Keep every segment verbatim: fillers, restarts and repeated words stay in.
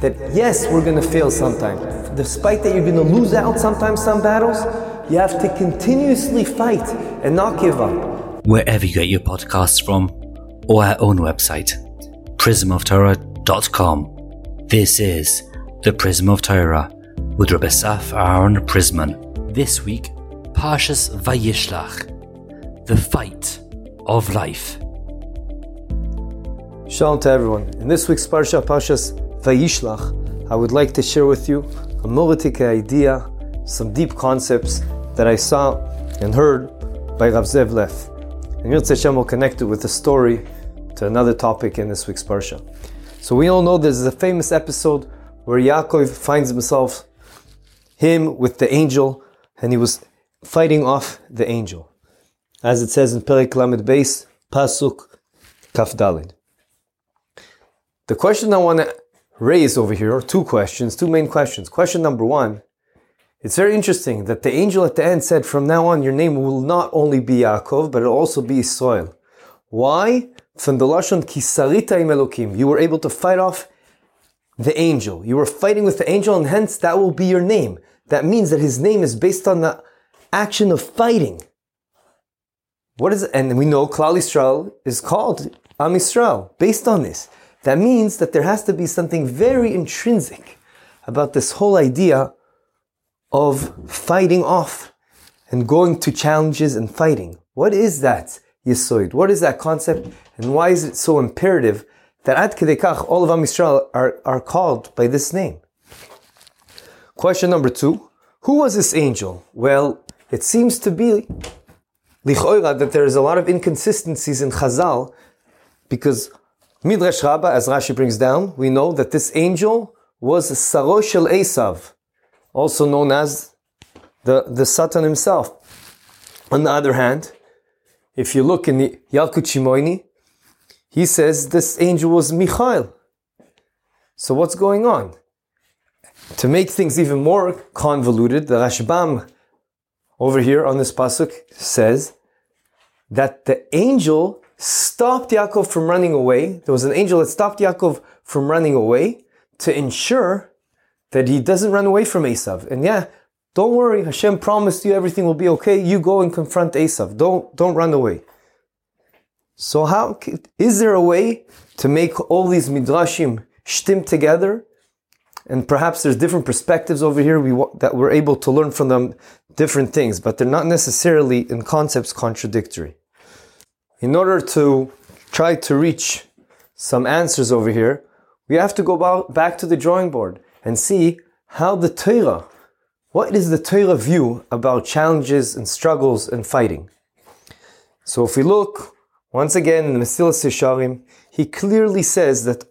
That yes, we're going to fail sometimes. Despite that you're going to lose out sometimes some battles, you have to continuously fight and not give up. Wherever you get your podcasts from, or our own website, prism of Torah dot com. This is The Prism of Torah with Rabbi Saf Aaron Prisman. This week, Parshas Vayishlach, the fight of life. Shalom to everyone. In this week's Parsha, Parshas Vayishlach, I would like to share with you a Moletic idea, some deep concepts that I saw and heard by Rav Zev Leff. And Yirtzeh Hashem will connect it with a story to another topic in this week's Parsha. So we all know there's a famous episode where Yaakov finds himself, him with the angel, and he was fighting off the angel. As it says in Perek Lamed Beis, Pasuk Kaf Daled. The question I want to raise over here are two questions, two main questions. Question number one, it's very interesting that the angel at the end said, from now on your name will not only be Yaakov, but it will also be Israel. Why? From the Lashon, Ki Sarita Im Elokim, you were able to fight off the angel. You were fighting with the angel, and hence that will be your name. That means that his name is based on the action of fighting. What is it? And we know Klal Yisrael is called Am Yisrael, based on this. That means that there has to be something very intrinsic about this whole idea of fighting off and going to challenges and fighting. What is that Yesoid? What is that concept? And why is it so imperative that Ad Kedei Kach, all of Am Yisrael are, are called by this name? Question number two, who was this angel? Well, it seems to be Lichoira that there is a lot of inconsistencies in Chazal, because Midrash Rabbah, as Rashi brings down, we know that this angel was Saro Shel Esav, also known as the, the Satan himself. On the other hand, if you look in the Yalkut Shimoini, he says this angel was Michael. So what's going on? To make things even more convoluted, the Rashbam over here on this pasuk says that the angel stopped Yaakov from running away. There was an angel that stopped Yaakov from running away to ensure that he doesn't run away from Esav. And yeah, don't worry, Hashem promised you everything will be okay. You go and confront Esav. Don't, don't run away. So how, is there a way to make all these midrashim shtim together? And perhaps there's different perspectives over here we, that we're able to learn from them different things, but they're not necessarily in concepts contradictory. In order to try to reach some answers over here, we have to go back to the drawing board and see how the Torah, what is the Torah view about challenges and struggles and fighting? So if we look, once again, in the Mesilas Yesharim, he clearly says that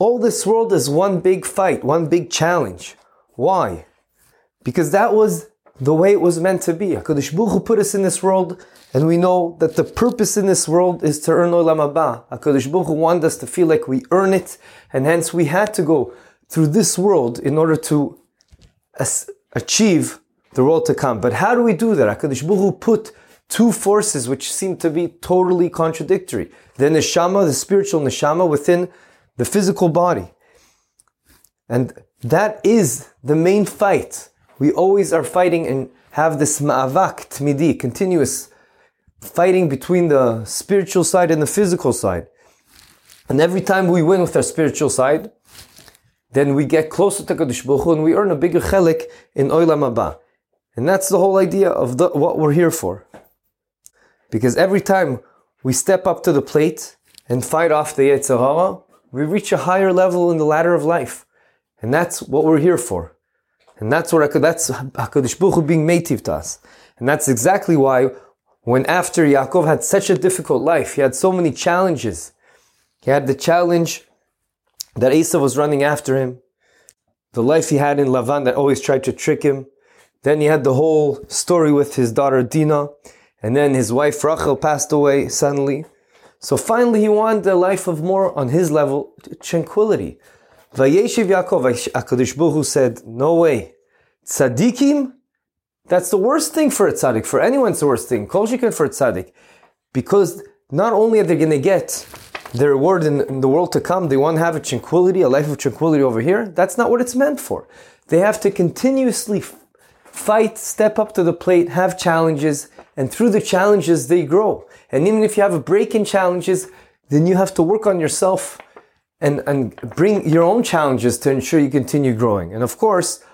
all this world is one big fight, one big challenge. Why? Because that was the way it was meant to be. HaKadosh Baruch Hu put us in this world, and we know that the purpose in this world is to earn Olam Haba. HaKadosh Baruch Hu wanted us to feel like we earn it, and hence we had to go through this world in order to as- achieve the world to come. But how do we do that? HaKadosh Baruch Hu put two forces which seem to be totally contradictory. The neshama, the spiritual neshama within the physical body. And that is the main fight. We always are fighting and have this ma'avak, tmidi, continuous fighting between the spiritual side and the physical side. And every time we win with our spiritual side, then we get closer to Kadosh Baruch Hu and we earn a bigger chelik in Olam Haba. And that's the whole idea of the, what we're here for. Because every time we step up to the plate and fight off the Yetzer Hara, we reach a higher level in the ladder of life. And that's what we're here for. And that's what that's HaKadosh Baruch Hu being meitiv to us. And that's exactly why when after Yaakov had such a difficult life, he had so many challenges. He had the challenge that Esau was running after him. The life he had in Lavan that always tried to trick him. Then he had the whole story with his daughter Dinah. And then his wife Rachel passed away suddenly. So finally he wanted a life of more, on his level, tranquility. Vayeshiv Yaakov, HaKadosh Baruch Hu said, no way. Tzadikim? That's the worst thing for a tzaddik. For anyone's the worst thing. Kol sheken for a tzaddik. Because not only are they going to get the reward in, in the world to come, they want to have a tranquility, a life of tranquility over here. That's not what it's meant for. They have to continuously f- fight, step up to the plate, have challenges, and through the challenges, they grow. And even if you have a break in challenges, then you have to work on yourself and, and bring your own challenges to ensure you continue growing. And of course,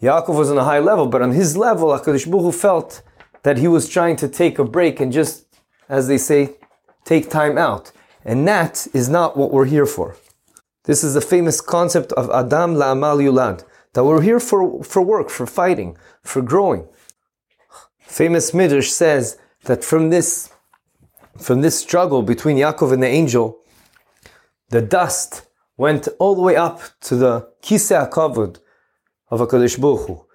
Yaakov was on a high level, but on his level, HaKadosh Baruch Hu felt that he was trying to take a break and just, as they say, take time out. And that is not what we're here for. This is the famous concept of Adam La'amal Yulad, that we're here for, for work, for fighting, for growing. Famous Midrash says that from this, from this struggle between Yaakov and the angel, the dust went all the way up to the Kiseh HaKavod of HaKadosh Baruch Hu,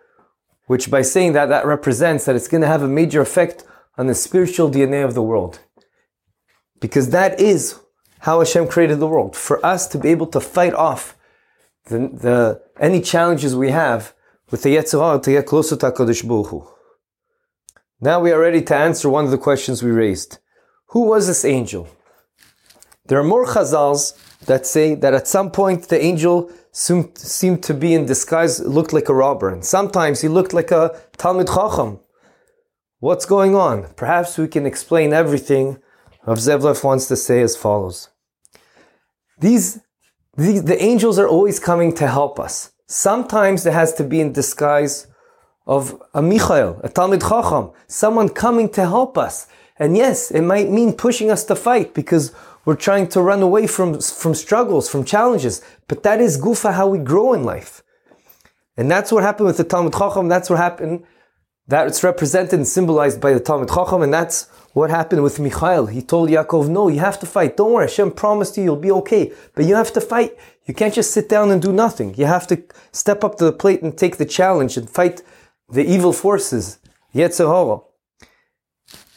which by saying that, that represents that it's going to have a major effect on the spiritual D N A of the world. Because that is how Hashem created the world, for us to be able to fight off the, the any challenges we have with the Yetzer Hara to get closer to HaKadosh Baruch Hu. Now we are ready to answer one of the questions we raised. Who was this angel? There are more Chazals that say that at some point the angel seemed, seemed to be in disguise, looked like a robber, and sometimes he looked like a Talmid Chacham. What's going on? Perhaps we can explain everything. Rav Zevlev wants to say as follows. These, these, the angels are always coming to help us. Sometimes it has to be in disguise of a Michael, a Talmid Chacham, someone coming to help us. And yes, it might mean pushing us to fight because we're trying to run away from, from struggles, from challenges. But that is gufa, how we grow in life. And that's what happened with the Talmid Chacham. That's what happened. That's represented and symbolized by the Talmid Chacham, and that's what happened with Michael. He told Yaakov, no, you have to fight. Don't worry, Hashem promised you, you'll be okay. But you have to fight. You can't just sit down and do nothing. You have to step up to the plate and take the challenge and fight the evil forces, Yetzer Hara.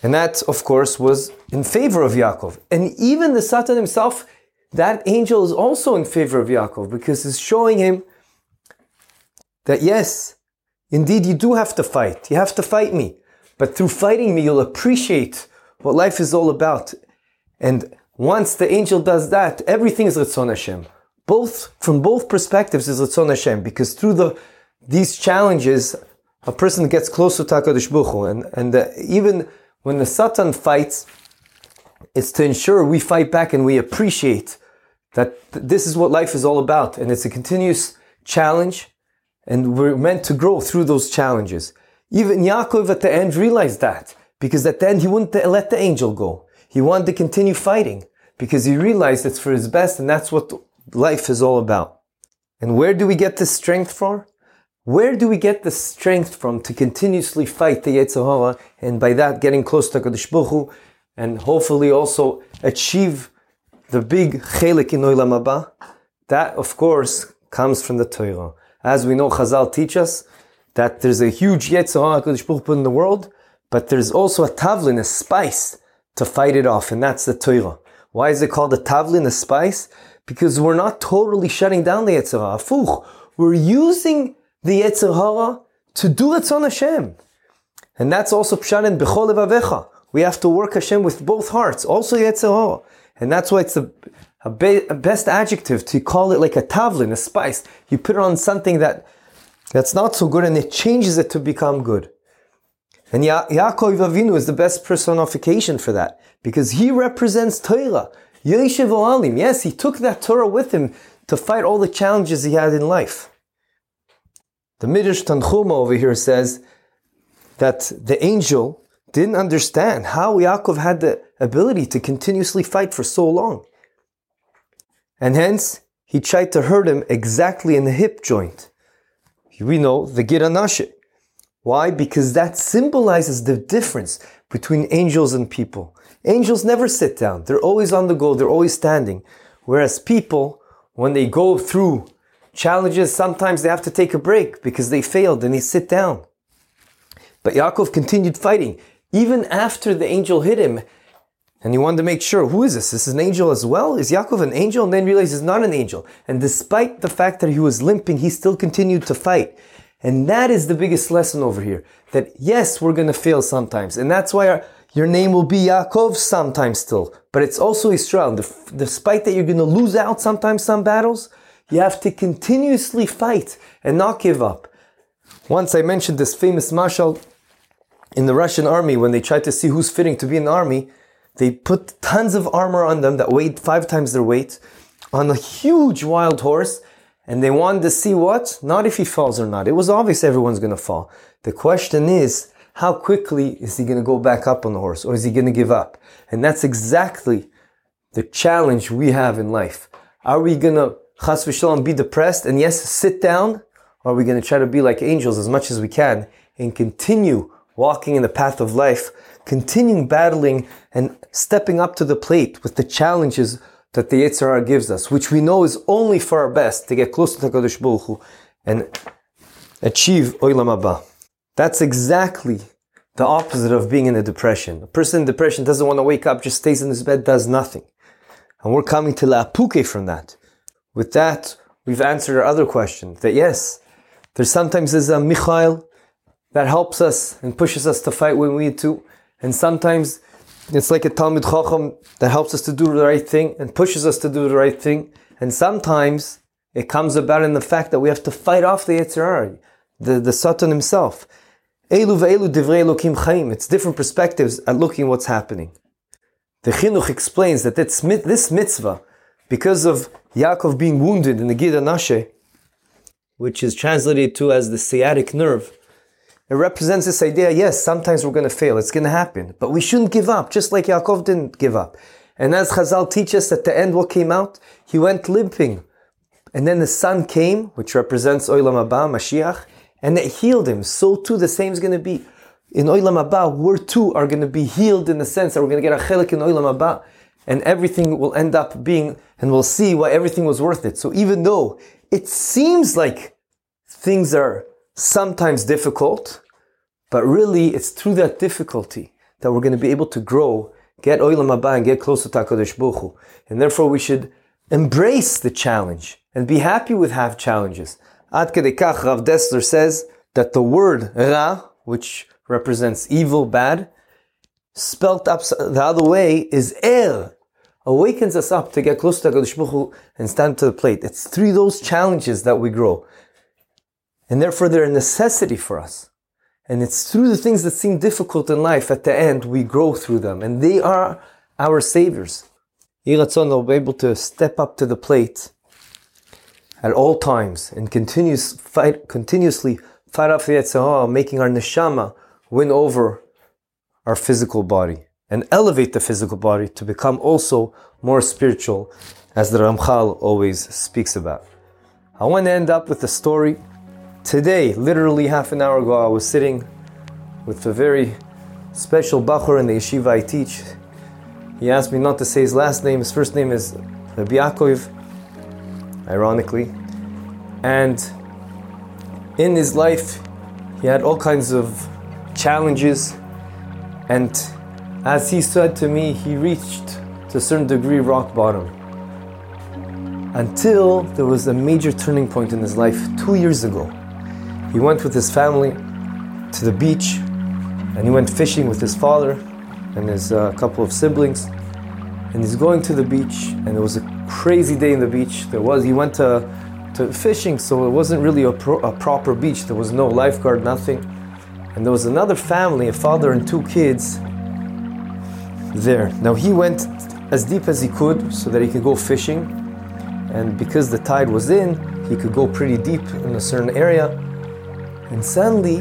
And that, of course, was in favor of Yaakov. And even the Satan himself, that angel is also in favor of Yaakov because it's showing him that yes, indeed, you do have to fight. You have to fight me. But through fighting me, you'll appreciate what life is all about. And once the angel does that, everything is Ritzon Hashem. Both, from both perspectives is Ritzon Hashem. Because through the these challenges, a person gets closer to HaKadosh Baruch Hu. And, and the, even when the Satan fights, it's to ensure we fight back and we appreciate that th- this is what life is all about. And it's a continuous challenge. And we're meant to grow through those challenges. Even Yaakov at the end realized that. Because at the end he wouldn't let the angel go. He wanted to continue fighting. Because he realized it's for his best and that's what life is all about. And where do we get this strength from? Where do we get the strength from to continuously fight the Yetzer Hara and by that getting close to HaKadosh Baruch Hu and hopefully also achieve the big chelik in Olam Haba? That of course comes from the Torah. As we know, Chazal teach us that there's a huge Yetzer Hara HaKadosh Baruch Hu in the world, but there's also a tavlin, a spice, to fight it off, and that's the Torah. Why is it called a tavlin, a spice? Because we're not totally shutting down the Yetzer Hara. Afuch, we're using the Yetzer Hara to do its on Hashem. And that's also Pshat in Bechol Levavecha. We have to work Hashem with both hearts, also Yetzer Hara. And that's why it's a... A, be, a best adjective to call it like a tavlin, a spice. You put it on something that that's not so good and it changes it to become good. And ya- Yaakov Avinu is the best personification for that because he represents Torah. Yeshiv Oalim, yes, he took that Torah with him to fight all the challenges he had in life. The Midrash Tanchuma over here says that the angel didn't understand how Yaakov had the ability to continuously fight for so long. And hence, he tried to hurt him exactly in the hip joint. We know the Gid HaNashit. Why? Because that symbolizes the difference between angels and people. Angels never sit down. They're always on the go. They're always standing. Whereas people, when they go through challenges, sometimes they have to take a break because they failed and they sit down. But Yaakov continued fighting. Even after the angel hit him, and he wanted to make sure, who is this? This is an angel as well? Is Yaakov an angel? And then realized he's not an angel. And despite the fact that he was limping, he still continued to fight. And that is the biggest lesson over here. That yes, we're going to fail sometimes. And that's why our Your name will be Yaakov sometimes still, but it's also Israel. Despite that you're going to lose out sometimes some battles, you have to continuously fight and not give up. Once I mentioned this famous mashal in the Russian army, when they tried to see who's fitting to be in the army, they put tons of armor on them that weighed five times their weight, on a huge wild horse, and they wanted to see what? Not if he falls or not. It was obvious everyone's going to fall. The question is, how quickly is he going to go back up on the horse, or is he going to give up? And that's exactly the challenge we have in life. Are we going to, chas v'shalom, be depressed and yes, sit down? Or are we going to try to be like angels as much as we can and continue walking in the path of life, continuing battling and stepping up to the plate with the challenges that the Yetzer Hara gives us, which we know is only for our best to get closer to HaKadosh Baruch Hu and achieve Olam Haba. That's exactly the opposite of being in a depression. A person in depression doesn't want to wake up, just stays in his bed, does nothing. And we're coming to La'apuke from that. With that, we've answered our other question, that yes, there sometimes is a Michael that helps us and pushes us to fight when we need to, and sometimes it's like a Talmid Chacham that helps us to do the right thing and pushes us to do the right thing. And sometimes it comes about in the fact that we have to fight off the Yetzer Hara, the, the Satan himself. Elu ve'elu divrei Elokim chaim. It's different perspectives at looking what's happening. The Chinuch explains that this, this mitzvah, because of Yaakov being wounded in the Gidah Nasheh, which is translated to as the sciatic nerve, it represents this idea, yes, sometimes we're going to fail, it's going to happen, but we shouldn't give up, just like Yaakov didn't give up. And as Chazal teaches, at the end what came out, he went limping. And then the sun came, which represents Olam Haba, Mashiach, and it healed him. So too the same is going to be. In Olam Haba, we too are going to be healed in the sense that we're going to get a chelik in Olam Haba, and everything will end up being, and we'll see why everything was worth it. So even though it seems like things are sometimes difficult, but really, it's through that difficulty that we're going to be able to grow, get Olam Haba, and get closer to HaKadosh Baruch Hu. And therefore, we should embrace the challenge and be happy with half challenges. Ad Kedei Kach, Rav Dessler says that the word Ra, which represents evil, bad, spelt up the other way is Er, awakens us up to get closer to HaKadosh Baruch Hu and stand to the plate. It's through those challenges that we grow. And therefore, they're a necessity for us. And it's through the things that seem difficult in life, at the end, we grow through them. And they are our saviors. Yeh Ratzon will be able to step up to the plate at all times and continuous fight, continuously fight off the Yetzer Hara, making our neshama win over our physical body and elevate the physical body to become also more spiritual, as the Ramchal always speaks about. I want to end up with a story. Today, literally half an hour ago, I was sitting with a very special bachur in the yeshiva I teach. He asked me not to say his last name. His first name is Rabbi Yaakov, ironically. And in his life, he had all kinds of challenges. And as he said to me, he reached, to a certain degree, rock bottom. Until there was a major turning point in his life two years ago. He went with his family to the beach, and he went fishing with his father and his uh, couple of siblings. And he's going to the beach, and it was a crazy day in the beach. There was he went to, to fishing, so it wasn't really a, pro, a proper beach. There was no lifeguard, nothing. And there was another family, a father and two kids there. Now he went as deep as he could so that he could go fishing. And because the tide was in, he could go pretty deep in a certain area. And suddenly,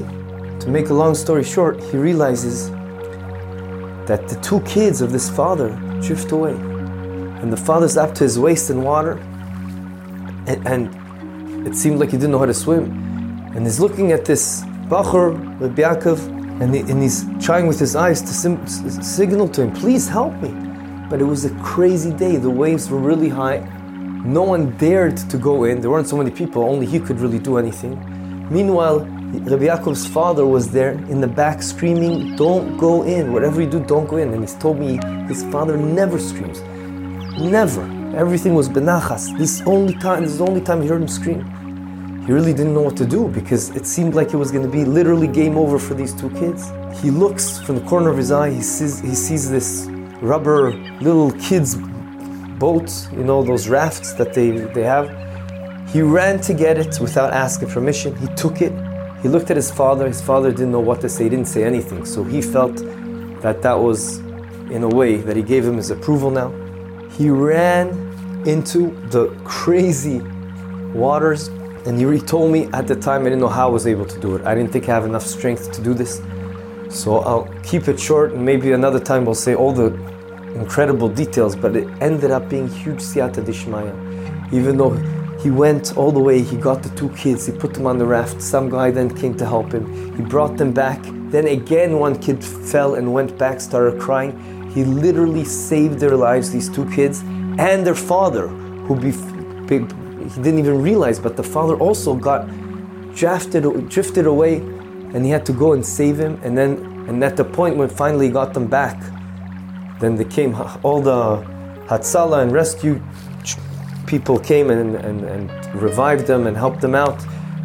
to make a long story short, he realizes that the two kids of this father drift away. And the father's up to his waist in water. And, and it seemed like he didn't know how to swim. And he's looking at this bachur, Rabbi Yaakov, and, he, and he's trying with his eyes to sim- signal to him, please help me. But it was a crazy day. The waves were really high. No one dared to go in. There weren't so many people. Only he could really do anything. Meanwhile, Rabbi Yaakov's father was there in the back screaming, don't go in, whatever you do, don't go in. And he's told me his father never screams, never. Everything was benachas. This only time, this is the only time he heard him scream. He really didn't know what to do because it seemed like it was going to be literally game over for these two kids. He looks from the corner of his eye, he sees he sees this rubber little kids' boat, you know, those rafts that they, they have. He ran to get it without asking permission. He took it. He looked at his father. His father didn't know what to say. He didn't say anything. So he felt that that was, in a way, that he gave him his approval now. He ran into the crazy waters. And he told me at the time, I didn't know how I was able to do it. I didn't think I have enough strength to do this. So I'll keep it short, and maybe another time we'll say all the incredible details, but it ended up being huge siyata d'ishmaya. Even though he went all the way, he got the two kids, he put them on the raft, some guy then came to help him. He brought them back. Then again, one kid fell and went back, started crying. He literally saved their lives, these two kids, and their father, who bef- be- he didn't even realize, but the father also got drafted, drifted away, and he had to go and save him. And then, and at the point when finally he got them back, then they came, all the Hatzalah and rescue people came and, and, and revived them and helped them out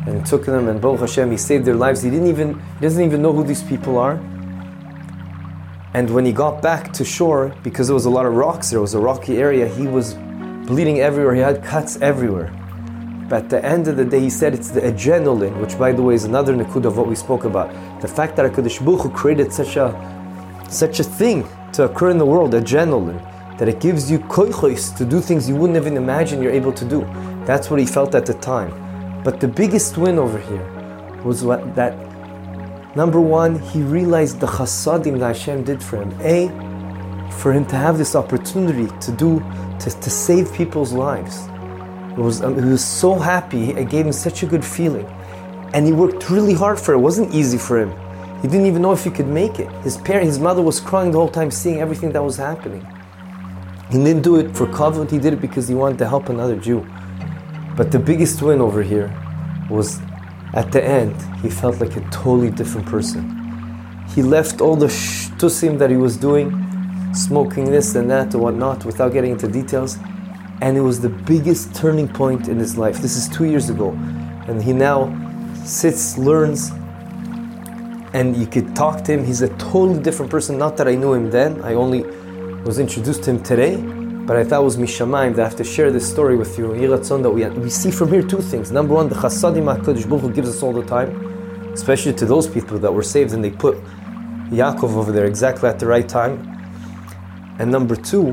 and took them, and Baruch Hashem, he saved their lives. He didn't even, he doesn't even know who these people are. And when he got back to shore, because there was a lot of rocks, there was a rocky area, he was bleeding everywhere, he had cuts everywhere. But at the end of the day, he said it's the adrenaline, which by the way is another nikud of what we spoke about. The fact that HaKadosh Baruch Hu created such a such a thing to occur in the world, adrenaline, that it gives you koichos to do things you wouldn't even imagine you're able to do. That's what he felt at the time. But the biggest win over here was what, that, number one, he realized the chasadim that Hashem did for him. A, for him to have this opportunity to do, to, to save people's lives. It was, um, he was so happy, it gave him such a good feeling. And he worked really hard for it. It wasn't easy for him. He didn't even know if he could make it. His parent, his mother was crying the whole time, seeing everything that was happening. He didn't do it for kavod, he did it because he wanted to help another Jew. But the biggest win over here was, at the end, he felt like a totally different person. He left all the shtusim that he was doing, smoking this and that and whatnot, without getting into details, and it was the biggest turning point in his life. This is two years ago, and he now sits, learns, and you could talk to him. He's a totally different person. Not that I knew him then, I only was introduced to him today, but I thought it was mishamayim that I have to share this story with you. Yeh ratzon that we, we see from here two things. Number one, the chasadim HaKadosh Baruch Hu gives us all the time, especially to those people that were saved and they put Yaakov over there exactly at the right time. And number two,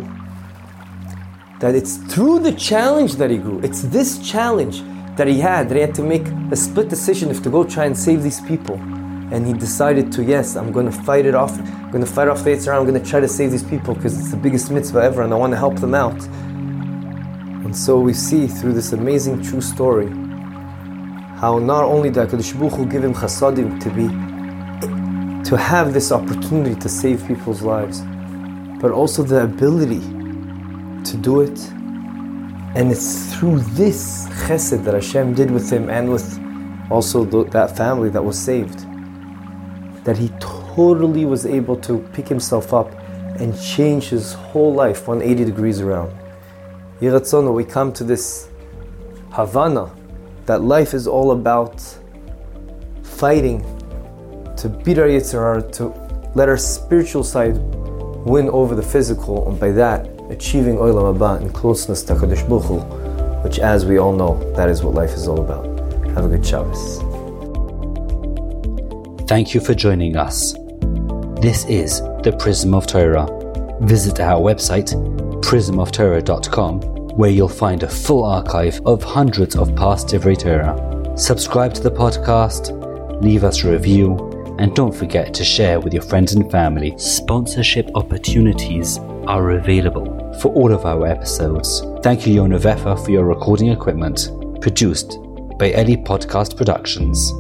that it's through the challenge that he grew. It's this challenge that he had, that he had to make a split decision if to go try and save these people. And he decided to, yes, I'm going to fight it off. I'm going to fight off the Yetzirah. I'm going to try to save these people because it's the biggest mitzvah ever and I want to help them out. And so we see through this amazing true story how not only did HaKadosh Baruch Hu give him chasadim to be, to have this opportunity to save people's lives, but also the ability to do it. And it's through this chesed that Hashem did with him and with also the, that family that was saved, that he totally was able to pick himself up and change his whole life one hundred eighty degrees around. Yeh ratzon that we come to this Havana, that life is all about fighting to beat our Yetzirah, to let our spiritual side win over the physical, and by that, achieving Olam Haba and closeness to HaKadosh Baruch Hu, which, as we all know, that is what life is all about. Have a good Shabbos. Thank you for joining us. This is The Prism of Torah. Visit our website, prism of torah dot com, where you'll find a full archive of hundreds of past Divrei Torah. Subscribe to the podcast, leave us a review, and don't forget to share with your friends and family. Sponsorship opportunities are available for all of our episodes. Thank you, Yona Vefa, for your recording equipment. Produced by Eli Podcast Productions.